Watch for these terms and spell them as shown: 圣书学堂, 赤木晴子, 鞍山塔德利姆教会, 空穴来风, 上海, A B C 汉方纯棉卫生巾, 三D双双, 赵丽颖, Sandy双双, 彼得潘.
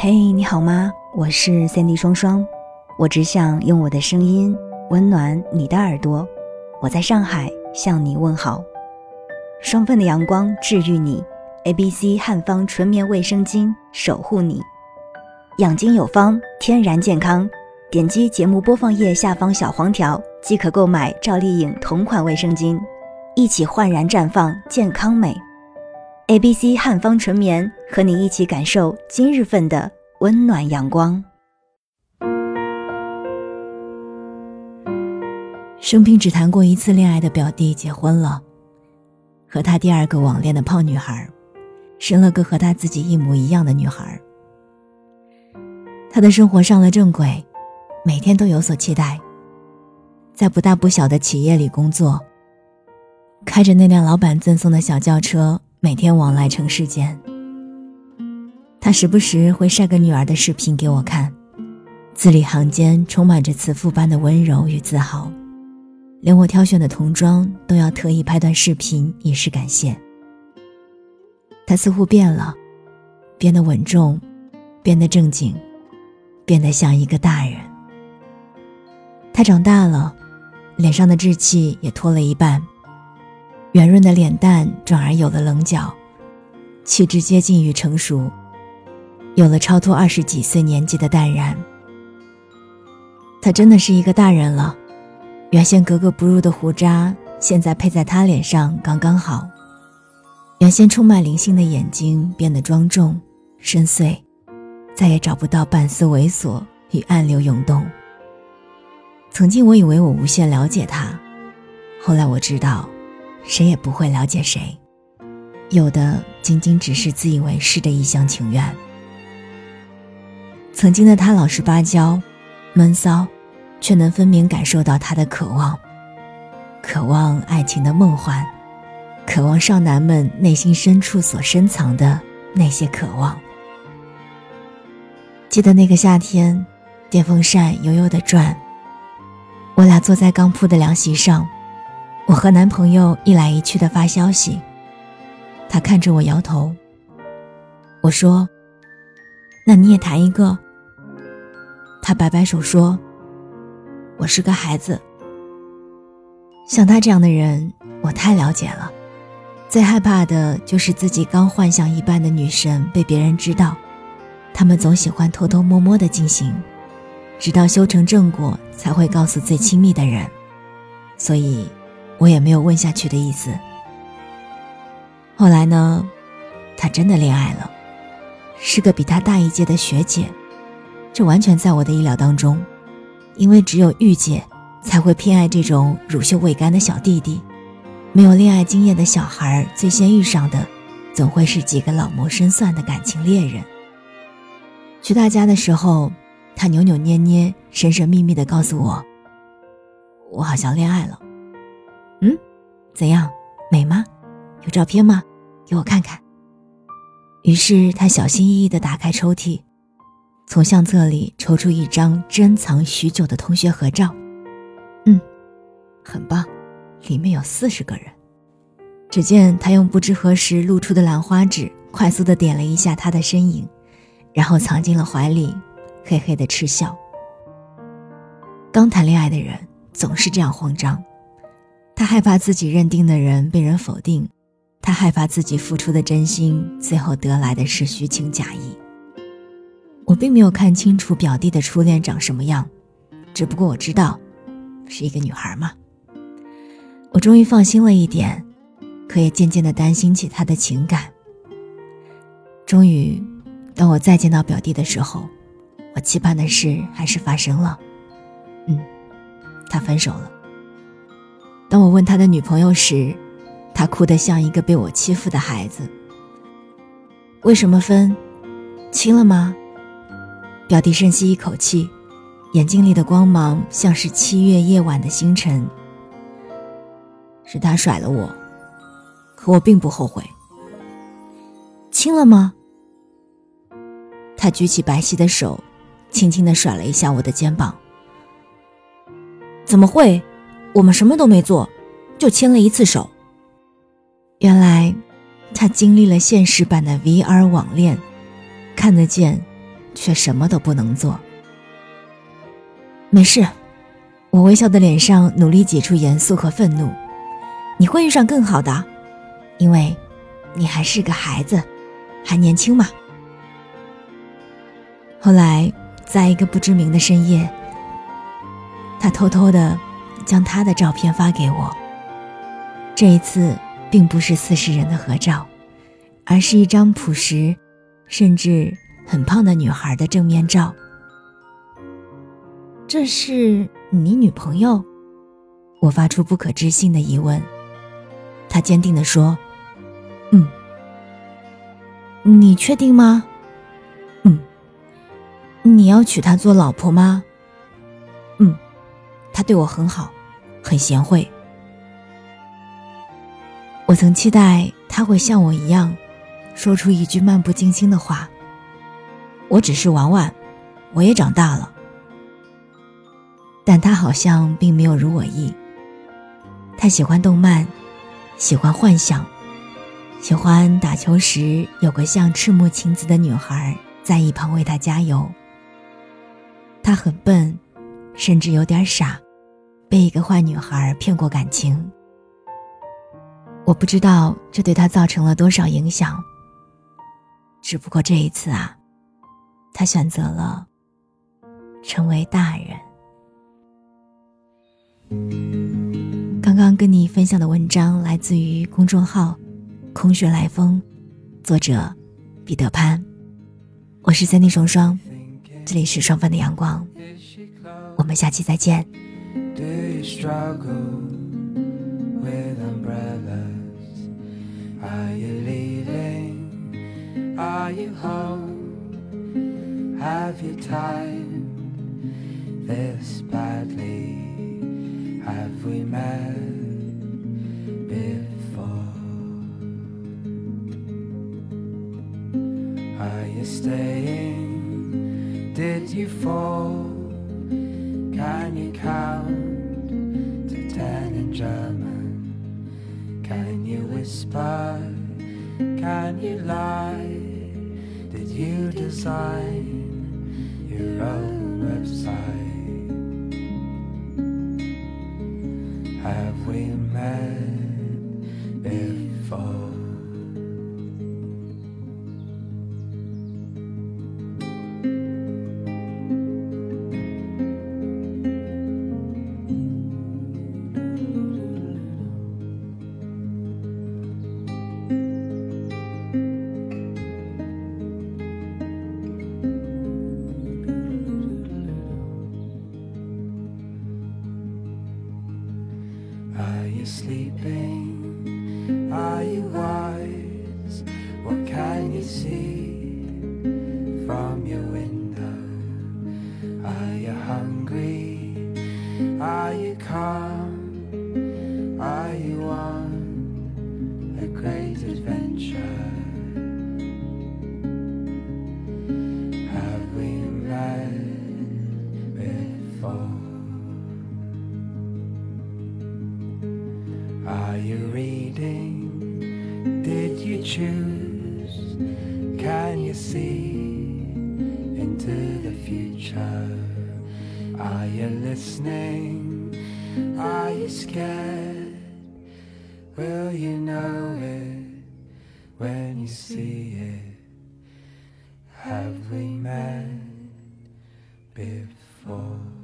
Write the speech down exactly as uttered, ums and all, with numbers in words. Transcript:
嘿、hey, 你好吗？我是Sandy双双，我只想用我的声音温暖你的耳朵。我在上海向你问好。双份的阳光治愈你， A B C 汉方纯棉卫生巾守护你，养精有方，天然健康。点击节目播放页下方小黄条即可购买赵丽颖同款卫生巾，一起焕然绽放健康美。A B C 汉方纯棉，和你一起感受今日份的温暖阳光。生平只谈过一次恋爱的表弟结婚了，和他第二个网恋的泡女孩生了个和他自己一模一样的女孩。他的生活上了正轨，每天都有所期待，在不大不小的企业里工作，开着那辆老板赠送的小轿车，每天往来城市间。他时不时会晒个女儿的视频给我看，字里行间充满着慈父般的温柔与自豪，连我挑选的童装都要特意拍段视频以示感谢。他似乎变了，变得稳重，变得正经，变得像一个大人。他长大了，脸上的稚气也脱了一半，圆润的脸蛋转而有了棱角，气质接近于成熟，有了超脱二十几岁年纪的淡然。他真的是一个大人了，原先格格不入的胡渣现在配在他脸上刚刚好，原先充满灵性的眼睛变得庄重深邃，再也找不到半丝猥琐与暗流涌动。曾经我以为我无限了解他，后来我知道谁也不会了解谁，有的仅仅只是自以为是的一厢情愿。曾经的他老实巴交闷骚，却能分明感受到他的渴望，渴望爱情的梦幻，渴望少男们内心深处所深藏的那些渴望。记得那个夏天，电风扇悠悠地转，我俩坐在刚铺的凉席上，我和男朋友一来一去地发消息，他看着我摇头。我说：“那你也谈一个。”他摆摆手说：“我是个孩子。”像他这样的人，我太了解了。最害怕的就是自己刚幻想一般的女神被别人知道，他们总喜欢偷偷摸摸地进行，直到修成正果才会告诉最亲密的人。所以我也没有问下去的意思。后来呢，他真的恋爱了，是个比他大一届的学姐，这完全在我的意料当中，因为只有御姐才会偏爱这种乳臭未干的小弟弟，没有恋爱经验的小孩最先遇上的总会是几个老谋深算的感情猎人。去他家的时候，他扭扭捏捏神神秘秘地告诉我，我好像恋爱了。嗯，怎样？美吗？有照片吗？给我看看。于是他小心翼翼地打开抽屉，从相册里抽出一张珍藏许久的同学合照。嗯，很棒，里面有四十个人。只见他用不知何时露出的兰花指快速地点了一下他的身影，然后藏进了怀里，嘿嘿地嗤笑。刚谈恋爱的人总是这样慌张，他害怕自己认定的人被人否定，他害怕自己付出的真心最后得来的是虚情假意。我并没有看清楚表弟的初恋长什么样，只不过我知道是一个女孩嘛。我终于放心了一点，可也渐渐地担心起他的情感。终于当我再见到表弟的时候，我期盼的事还是发生了。嗯，他分手了。当我问他的女朋友时，他哭得像一个被我欺负的孩子。为什么分？亲了吗？表弟深吸一口气，眼睛里的光芒像是七月夜晚的星辰。是他甩了我，可我并不后悔。亲了吗？他举起白皙的手，轻轻地甩了一下我的肩膀。怎么会？我们什么都没做，就牵了一次手。原来，他经历了现实版的 V R 网恋，看得见，却什么都不能做。没事，我微笑的脸上努力挤出严肃和愤怒。你会遇上更好的，因为你还是个孩子，还年轻嘛。后来在一个不知名的深夜，他偷偷地将他的照片发给我。这一次并不是四十人的合照，而是一张朴实甚至很胖的女孩的正面照。这是你女朋友？我发出不可置信的疑问。他坚定地说，嗯。你确定吗？嗯。你要娶她做老婆吗？嗯。她对我很好，很贤惠。我曾期待他会像我一样说出一句漫不经心的话，我只是玩玩，我也长大了。但他好像并没有如我意。他喜欢动漫，喜欢幻想，喜欢打球时有个像赤木晴子的女孩在一旁为他加油。他很笨，甚至有点傻，被一个坏女孩骗过感情。我不知道这对他造成了多少影响，只不过这一次啊，他选择了成为大人。刚刚跟你分享的文章来自于公众号空穴来风，作者彼得潘。我是三D双双，这里是双份的阳光，我们下期再见。With umbrellas, are you leaving? Are you home? Have you timed this badly? Have we met before? Are you staying? Did you fall? Can you count to ten in German?Can you whisper? Can you lie? Did you design your own website? Have we met before? Are you sleeping? Are you wise? What can you see from your window? Are you hungry? Are you calm? Are you on a great adventure? Have we met before?Are you reading? Did you choose? Can you see into the future? Are you listening? Are you scared? Will you know it when you see it? Have we met before?